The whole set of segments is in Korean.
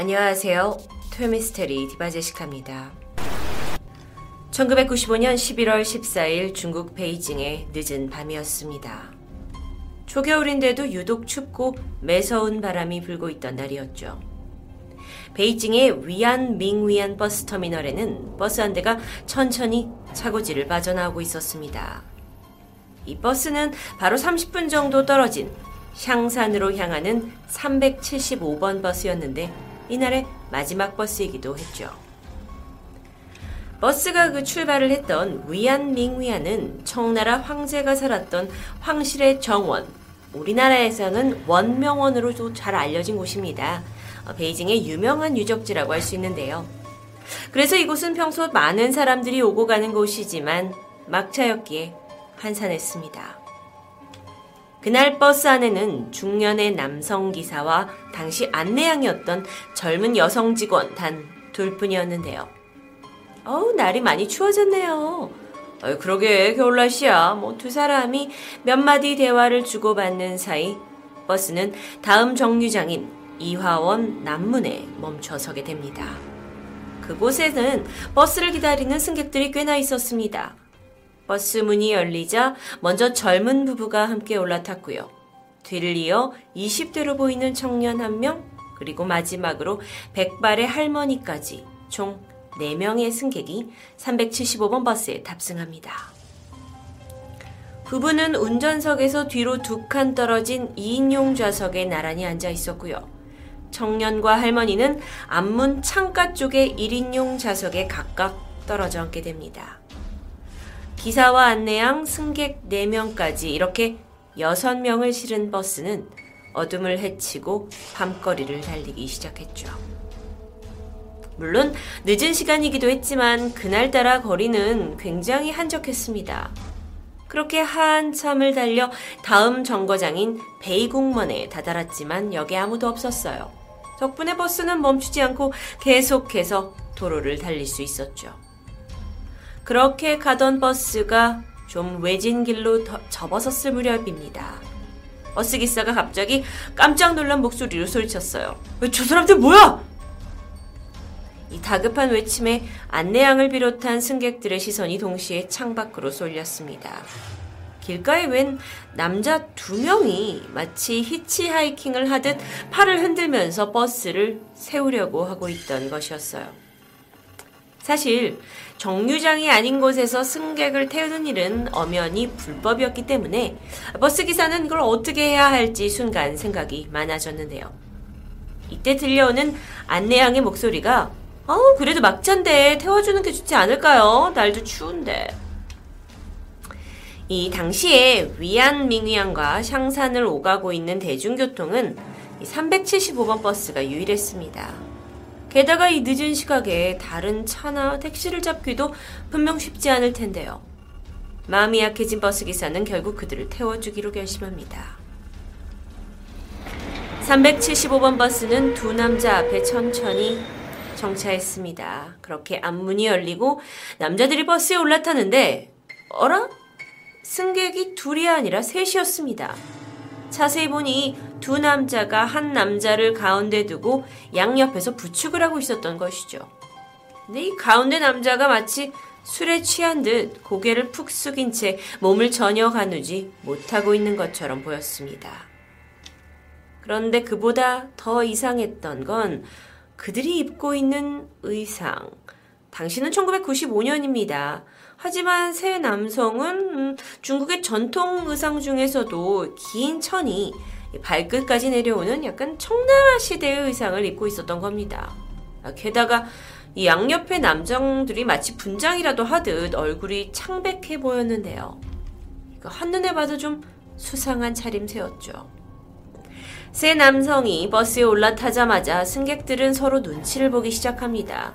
안녕하세요. 토요미스테리 디바제시카입니다. 1995년 11월 14일 중국 베이징의 늦은 밤이었습니다. 초겨울인데도 유독 춥고 매서운 바람이 불고 있던 날이었죠. 베이징의 위안밍위안 버스터미널에는 버스 한 대가 천천히 차고지를 빠져나오고 있었습니다. 이 버스는 바로 30분 정도 떨어진 샹산으로 향하는 375번 버스였는데 이날의 마지막 버스이기도 했죠. 버스가 출발을 했던 위안밍위안은 청나라 황제가 살았던 황실의 정원, 우리나라에서는 원명원으로도 잘 알려진 곳입니다. 베이징의 유명한 유적지라고 할 수 있는데요. 그래서 이곳은 평소 많은 사람들이 오고 가는 곳이지만 막차였기에 한산했습니다. 그날 버스 안에는 중년의 남성 기사와 당시 안내양이었던 젊은 여성 직원 단 둘뿐이었는데요. 어우, 날이 많이 추워졌네요. 그러게 겨울 날씨야. 두 사람이 몇 마디 대화를 주고받는 사이 버스는 다음 정류장인 이화원 남문에 멈춰서게 됩니다. 그곳에는 버스를 기다리는 승객들이 꽤나 있었습니다. 버스 문이 열리자 먼저 젊은 부부가 함께 올라탔고요. 뒤를 이어 20대로 보이는 청년 1명, 그리고 마지막으로 백발의 할머니까지 총 4명의 승객이 375번 버스에 탑승합니다. 부부는 운전석에서 뒤로 2칸 떨어진 2인용 좌석에 나란히 앉아 있었고요. 청년과 할머니는 앞문 창가 쪽의 1인용 좌석에 각각 떨어져 앉게 됩니다. 기사와 안내양, 승객 4명까지 이렇게 6명을 실은 버스는 어둠을 헤치고 밤거리를 달리기 시작했죠. 물론 늦은 시간이기도 했지만 그날따라 거리는 굉장히 한적했습니다. 그렇게 한참을 달려 다음 정거장인 베이궁먼에 다다랐지만 여기 아무도 없었어요. 덕분에 버스는 멈추지 않고 계속해서 도로를 달릴 수 있었죠. 그렇게 가던 버스가 좀 외진 길로 접어섰을 무렵입니다. 버스 기사가 갑자기 깜짝 놀란 목소리로 소리쳤어요. 왜 저 사람들 뭐야? 이 다급한 외침에 안내양을 비롯한 승객들의 시선이 동시에 창밖으로 쏠렸습니다. 길가에 웬 남자 2명이 마치 히치하이킹을 하듯 팔을 흔들면서 버스를 세우려고 하고 있던 것이었어요. 사실 정류장이 아닌 곳에서 승객을 태우는 일은 엄연히 불법이었기 때문에 버스기사는 그걸 어떻게 해야 할지 순간 생각이 많아졌는데요. 이때 들려오는 안내양의 목소리가 그래도 막잔데 태워주는 게 좋지 않을까요? 날도 추운데. 이 당시에 위안밍위안과 샹산을 오가고 있는 대중교통은 375번 버스가 유일했습니다. 게다가 이 늦은 시각에 다른 차나 택시를 잡기도 분명 쉽지 않을 텐데요. 마음이 약해진 버스기사는 결국 그들을 태워주기로 결심합니다. 375번 버스는 2 남자 앞에 천천히 정차했습니다. 그렇게 앞문이 열리고 남자들이 버스에 올라타는데 어라? 승객이 2이 아니라 3이었습니다. 자세히 보니 2 남자가 한 남자를 가운데 두고 양옆에서 부축을 하고 있었던 것이죠. 근데 이 가운데 남자가 마치 술에 취한 듯 고개를 푹 숙인 채 몸을 전혀 가누지 못하고 있는 것처럼 보였습니다. 그런데 그보다 더 이상했던 건 그들이 입고 있는 의상. 당시는 1995년입니다. 하지만 세 남성은 중국의 전통 의상 중에서도 긴 천이 발끝까지 내려오는 약간 청나라 시대의 의상을 입고 있었던 겁니다. 게다가 이 양옆의 남성들이 마치 분장이라도 하듯 얼굴이 창백해 보였는데요. 한눈에 봐도 좀 수상한 차림새였죠. 세 남성이 버스에 올라타자마자 승객들은 서로 눈치를 보기 시작합니다.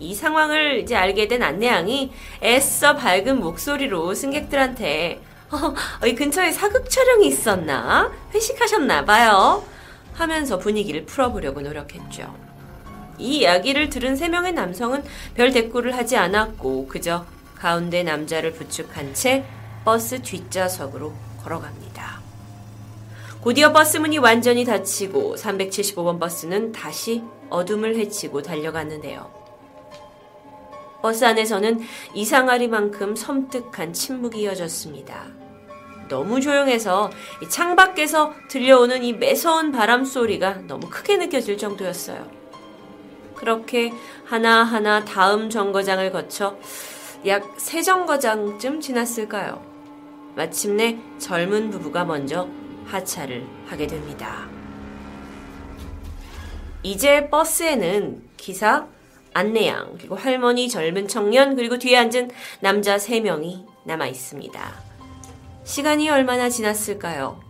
이 상황을 이제 알게 된 안내양이 애써 밝은 목소리로 승객들한테 이 근처에 사극 촬영이 있었나? 회식하셨나봐요? 하면서 분위기를 풀어보려고 노력했죠. 이 이야기를 들은 3명의 남성은 별 대꾸를 하지 않았고 그저 가운데 남자를 부축한 채 버스 뒷좌석으로 걸어갑니다. 곧이어 버스 문이 완전히 닫히고 375번 버스는 다시 어둠을 헤치고 달려갔는데요. 버스 안에서는 이상하리만큼 섬뜩한 침묵이 이어졌습니다. 너무 조용해서 창밖에서 들려오는 이 매서운 바람 소리가 너무 크게 느껴질 정도였어요. 그렇게 하나하나 다음 정거장을 거쳐 약 3정거장쯤 지났을까요? 마침내 젊은 부부가 먼저 하차를 하게 됩니다. 이제 버스에는 기사, 안내양, 그리고 할머니, 젊은 청년, 그리고 뒤에 앉은 남자 3명이 남아 있습니다. 시간이 얼마나 지났을까요?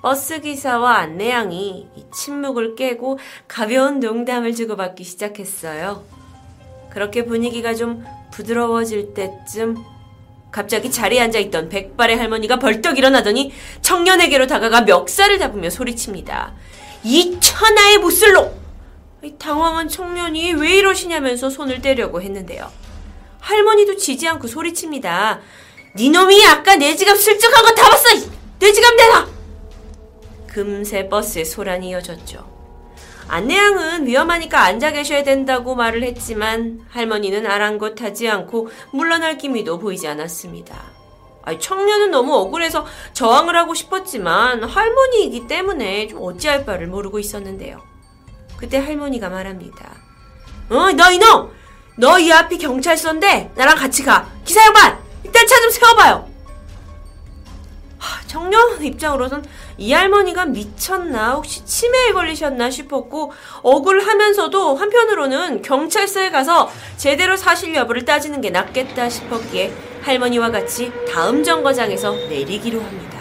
버스 기사와 안내양이 침묵을 깨고 가벼운 농담을 주고받기 시작했어요. 그렇게 분위기가 좀 부드러워질 때쯤 갑자기 자리에 앉아있던 백발의 할머니가 벌떡 일어나더니 청년에게로 다가가 멱살을 잡으며 소리칩니다. 이 천하의 무슬로! 당황한 청년이 왜 이러시냐면서 손을 떼려고 했는데요. 할머니도 지지 않고 소리칩니다. 니놈이 아까 내 지갑 슬쩍한 거 다 봤어! 내 지갑 내놔! 금세 버스에 소란이 이어졌죠. 안내양은 위험하니까 앉아 계셔야 된다고 말을 했지만 할머니는 아랑곳하지 않고 물러날 기미도 보이지 않았습니다. 청년은 너무 억울해서 저항을 하고 싶었지만 할머니이기 때문에 좀 어찌할 바를 모르고 있었는데요. 그때 할머니가 말합니다. 너 이놈! 너 이 앞이 경찰서인데 나랑 같이 가! 기사 양반! 일단 차 좀 세워봐요! 청년 입장으로선 이 할머니가 미쳤나 혹시 치매에 걸리셨나 싶었고 억울하면서도 한편으로는 경찰서에 가서 제대로 사실 여부를 따지는 게 낫겠다 싶었기에 할머니와 같이 다음 정거장에서 내리기로 합니다.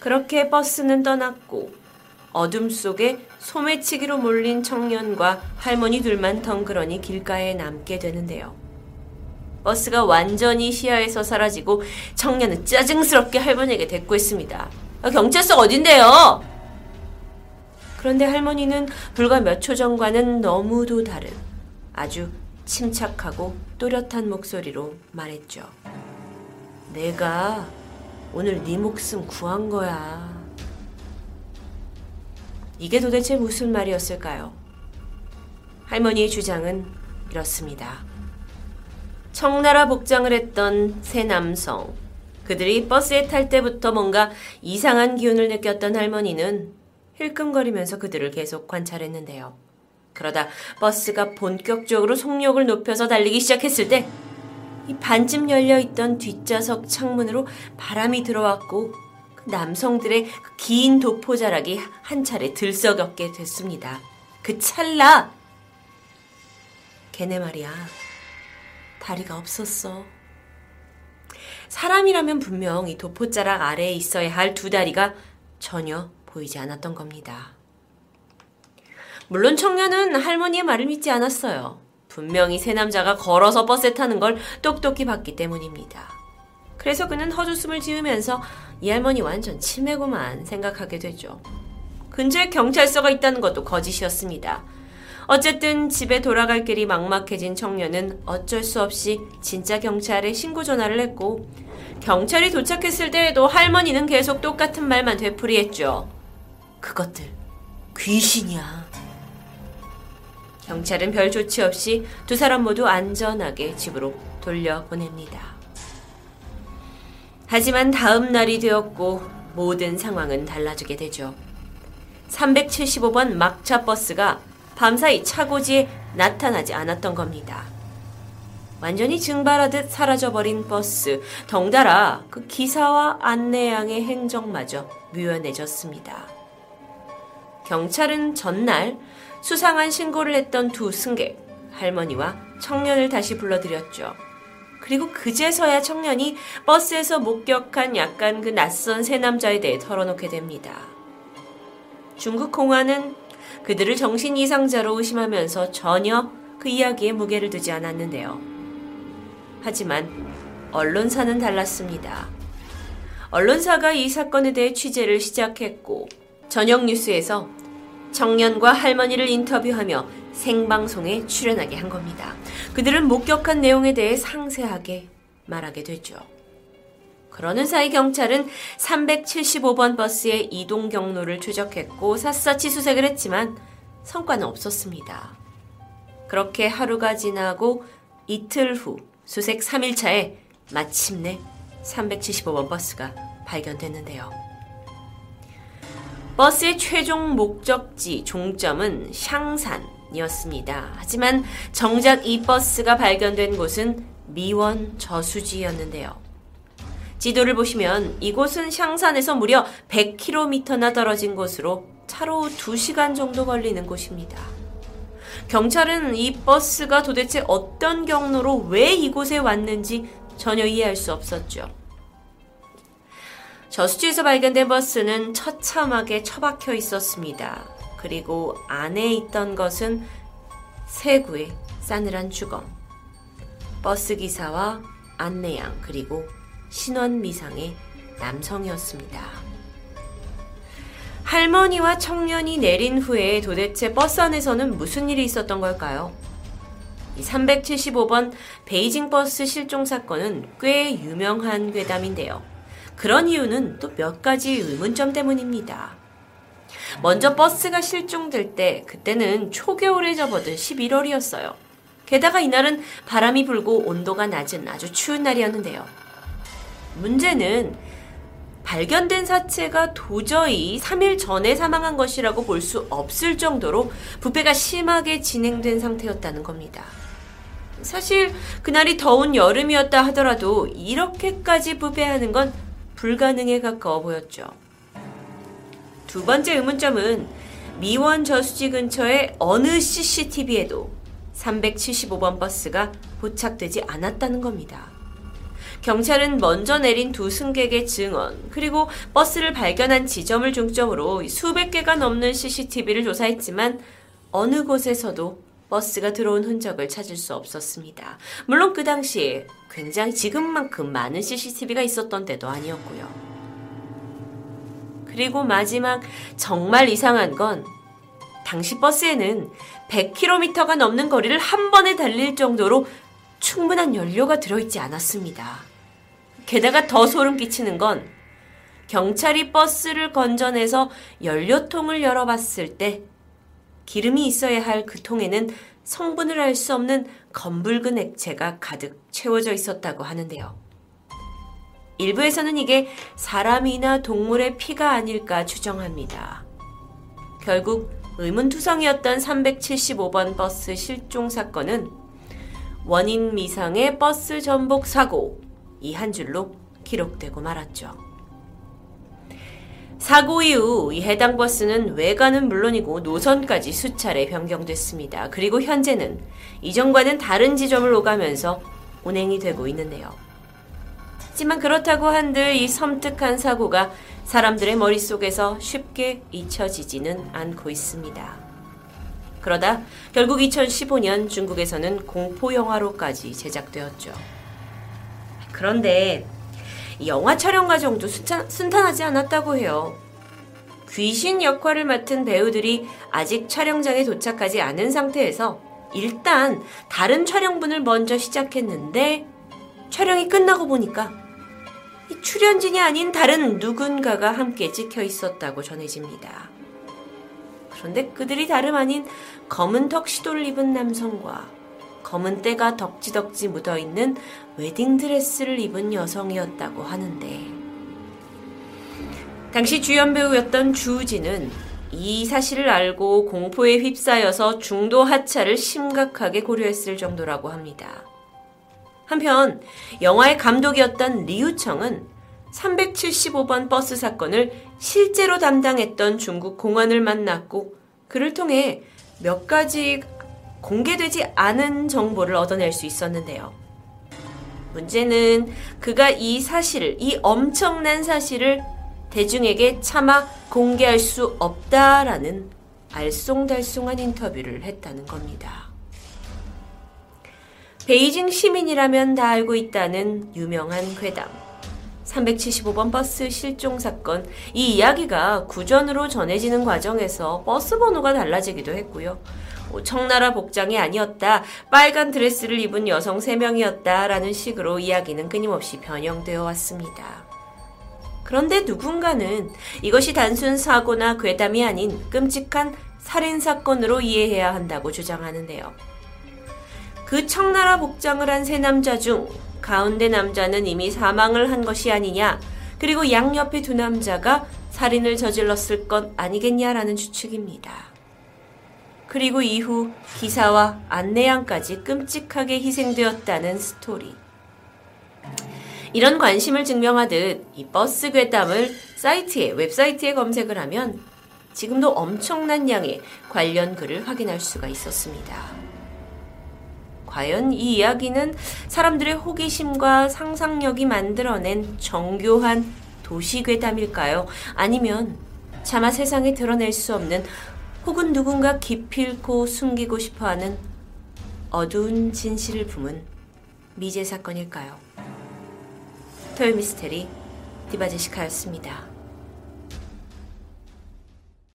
그렇게 버스는 떠났고 어둠 속에 소매치기로 몰린 청년과 할머니 둘만 덩그러니 길가에 남게 되는데요. 버스가 완전히 시야에서 사라지고 청년은 짜증스럽게 할머니에게 대꾸했습니다. 경찰서 어딘데요? 그런데 할머니는 불과 몇 초 전과는 너무도 다른 아주 침착하고 또렷한 목소리로 말했죠. 내가 오늘 네 목숨 구한 거야. 이게 도대체 무슨 말이었을까요? 할머니의 주장은 이렇습니다. 청나라 복장을 했던 세 남성, 그들이 버스에 탈 때부터 뭔가 이상한 기운을 느꼈던 할머니는 힐끔거리면서 그들을 계속 관찰했는데요. 그러다 버스가 본격적으로 속력을 높여서 달리기 시작했을 때 이 반쯤 열려있던 뒷좌석 창문으로 바람이 들어왔고 그 남성들의 긴 도포자락이 한 차례 들썩였게 됐습니다. 그 찰나! 걔네 말이야. 다리가 없었어. 사람이라면 분명 이 도포자락 아래에 있어야 할 두 다리가 전혀 보이지 않았던 겁니다. 물론 청년은 할머니의 말을 믿지 않았어요. 분명히 세 남자가 걸어서 버스에 타는 걸 똑똑히 봤기 때문입니다. 그래서 그는 헛웃음을 지으면서 이 할머니 완전 치매구만 생각하게 되죠. 근처에 경찰서가 있다는 것도 거짓이었습니다. 어쨌든 집에 돌아갈 길이 막막해진 청년은 어쩔 수 없이 진짜 경찰에 신고 전화를 했고 경찰이 도착했을 때에도 할머니는 계속 똑같은 말만 되풀이했죠. 그것들 귀신이야. 경찰은 별 조치 없이 두 사람 모두 안전하게 집으로 돌려보냅니다. 하지만 다음 날이 되었고 모든 상황은 달라지게 되죠. 375번 막차 버스가 밤사이 차고지에 나타나지 않았던 겁니다. 완전히 증발하듯 사라져버린 버스, 덩달아 그 기사와 안내양의 행적마저 묘연해졌습니다. 경찰은 전날 수상한 신고를 했던 두 승객, 할머니와 청년을 다시 불러들였죠. 그리고 그제서야 청년이 버스에서 목격한 약간 그 낯선 세 남자에 대해 털어놓게 됩니다. 중국 공안은 그들을 정신 이상자로 의심하면서 전혀 그 이야기에 무게를 두지 않았는데요. 하지만 언론사는 달랐습니다. 언론사가 이 사건에 대해 취재를 시작했고 저녁 뉴스에서 청년과 할머니를 인터뷰하며 생방송에 출연하게 한 겁니다. 그들은 목격한 내용에 대해 상세하게 말하게 되죠. 그러는 사이 경찰은 375번 버스의 이동 경로를 추적했고 샅샅이 수색을 했지만 성과는 없었습니다. 그렇게 하루가 지나고 이틀 후 수색 3일차에 마침내 375번 버스가 발견됐는데요. 버스의 최종 목적지 종점은 샹산이었습니다. 하지만 정작 이 버스가 발견된 곳은 미원 저수지였는데요. 지도를 보시면 이곳은 샹산에서 무려 100km나 떨어진 곳으로 차로 2시간 정도 걸리는 곳입니다. 경찰은 이 버스가 도대체 어떤 경로로 왜 이곳에 왔는지 전혀 이해할 수 없었죠. 저수지에서 발견된 버스는 처참하게 처박혀 있었습니다. 그리고 안에 있던 것은 세구의 싸늘한 주검, 버스기사와 안내양, 그리고 신원 미상의 남성이었습니다. 할머니와 청년이 내린 후에 도대체 버스 안에서는 무슨 일이 있었던 걸까요? 이 375번 베이징 버스 실종 사건은 꽤 유명한 괴담인데요. 그런 이유는 또 몇 가지 의문점 때문입니다. 먼저 버스가 실종될 때 그때는 초겨울에 접어든 11월이었어요. 게다가 이날은 바람이 불고 온도가 낮은 아주 추운 날이었는데요. 문제는 발견된 사체가 도저히 3일 전에 사망한 것이라고 볼 수 없을 정도로 부패가 심하게 진행된 상태였다는 겁니다. 사실 그날이 더운 여름이었다 하더라도 이렇게까지 부패하는 건 불가능에 가까워 보였죠. 두 번째 의문점은 미원 저수지 근처의 어느 CCTV에도 375번 버스가 포착되지 않았다는 겁니다. 경찰은 먼저 내린 두 승객의 증언, 그리고 버스를 발견한 지점을 중점으로 수백 개가 넘는 CCTV를 조사했지만 어느 곳에서도 버스가 들어온 흔적을 찾을 수 없었습니다. 물론 그 당시에 굉장히 지금만큼 많은 CCTV가 있었던 데도 아니었고요. 그리고 마지막 정말 이상한 건 당시 버스에는 100km가 넘는 거리를 한 번에 달릴 정도로 충분한 연료가 들어있지 않았습니다. 게다가 더 소름 끼치는 건 경찰이 버스를 건져내서 연료통을 열어봤을 때 기름이 있어야 할 그 통에는 성분을 알 수 없는 검붉은 액체가 가득 채워져 있었다고 하는데요. 일부에서는 이게 사람이나 동물의 피가 아닐까 추정합니다. 결국 의문투성이었던 375번 버스 실종 사건은 원인 미상의 버스 전복 사고, 이 한 줄로 기록되고 말았죠. 사고 이후 이 해당 버스는 외관은 물론이고 노선까지 수차례 변경됐습니다. 그리고 현재는 이전과는 다른 지점을 오가면서 운행이 되고 있는데요. 하지만 그렇다고 한들 이 섬뜩한 사고가 사람들의 머릿속에서 쉽게 잊혀지지는 않고 있습니다. 그러다 결국 2015년 중국에서는 공포영화로까지 제작되었죠. 그런데 이 영화 촬영 과정도 순탄하지 않았다고 해요. 귀신 역할을 맡은 배우들이 아직 촬영장에 도착하지 않은 상태에서 일단 다른 촬영분을 먼저 시작했는데 촬영이 끝나고 보니까 이 출연진이 아닌 다른 누군가가 함께 찍혀 있었다고 전해집니다. 그런데 그들이 다름 아닌 검은 턱시도를 입은 남성과 검은 때가 덕지덕지 묻어있는 웨딩드레스를 입은 여성이었다고 하는데, 당시 주연배우였던 주우진은 이 사실을 알고 공포에 휩싸여서 중도 하차를 심각하게 고려했을 정도라고 합니다. 한편 영화의 감독이었던 리우청은 375번 버스 사건을 실제로 담당했던 중국 공안을 만났고 그를 통해 몇 가지 공개되지 않은 정보를 얻어낼 수 있었는데요. 문제는 그가 이 엄청난 사실을 대중에게 차마 공개할 수 없다라는 알쏭달쏭한 인터뷰를 했다는 겁니다. 베이징 시민이라면 다 알고 있다는 유명한 괴담 375번 버스 실종 사건, 이 이야기가 구전으로 전해지는 과정에서 버스 번호가 달라지기도 했고요. 청나라 복장이 아니었다, 빨간 드레스를 입은 여성 3명이었다 라는 식으로 이야기는 끊임없이 변형되어 왔습니다. 그런데 누군가는 이것이 단순 사고나 괴담이 아닌 끔찍한 살인사건으로 이해해야 한다고 주장하는데요. 그 청나라 복장을 한 3남자 중 가운데 남자는 이미 사망을 한 것이 아니냐, 그리고 양옆의 2 남자가 살인을 저질렀을 것 아니겠냐라는 추측입니다. 그리고 이후 기사와 안내양까지 끔찍하게 희생되었다는 스토리. 이런 관심을 증명하듯 이 버스 괴담을 웹사이트에 검색을 하면 지금도 엄청난 양의 관련 글을 확인할 수가 있었습니다. 과연 이 이야기는 사람들의 호기심과 상상력이 만들어낸 정교한 도시괴담일까요? 아니면 차마 세상에 드러낼 수 없는, 혹은 누군가 기필코 숨기고 싶어하는 어두운 진실을 품은 미제 사건일까요? 토요미스테리 디바제시카였습니다.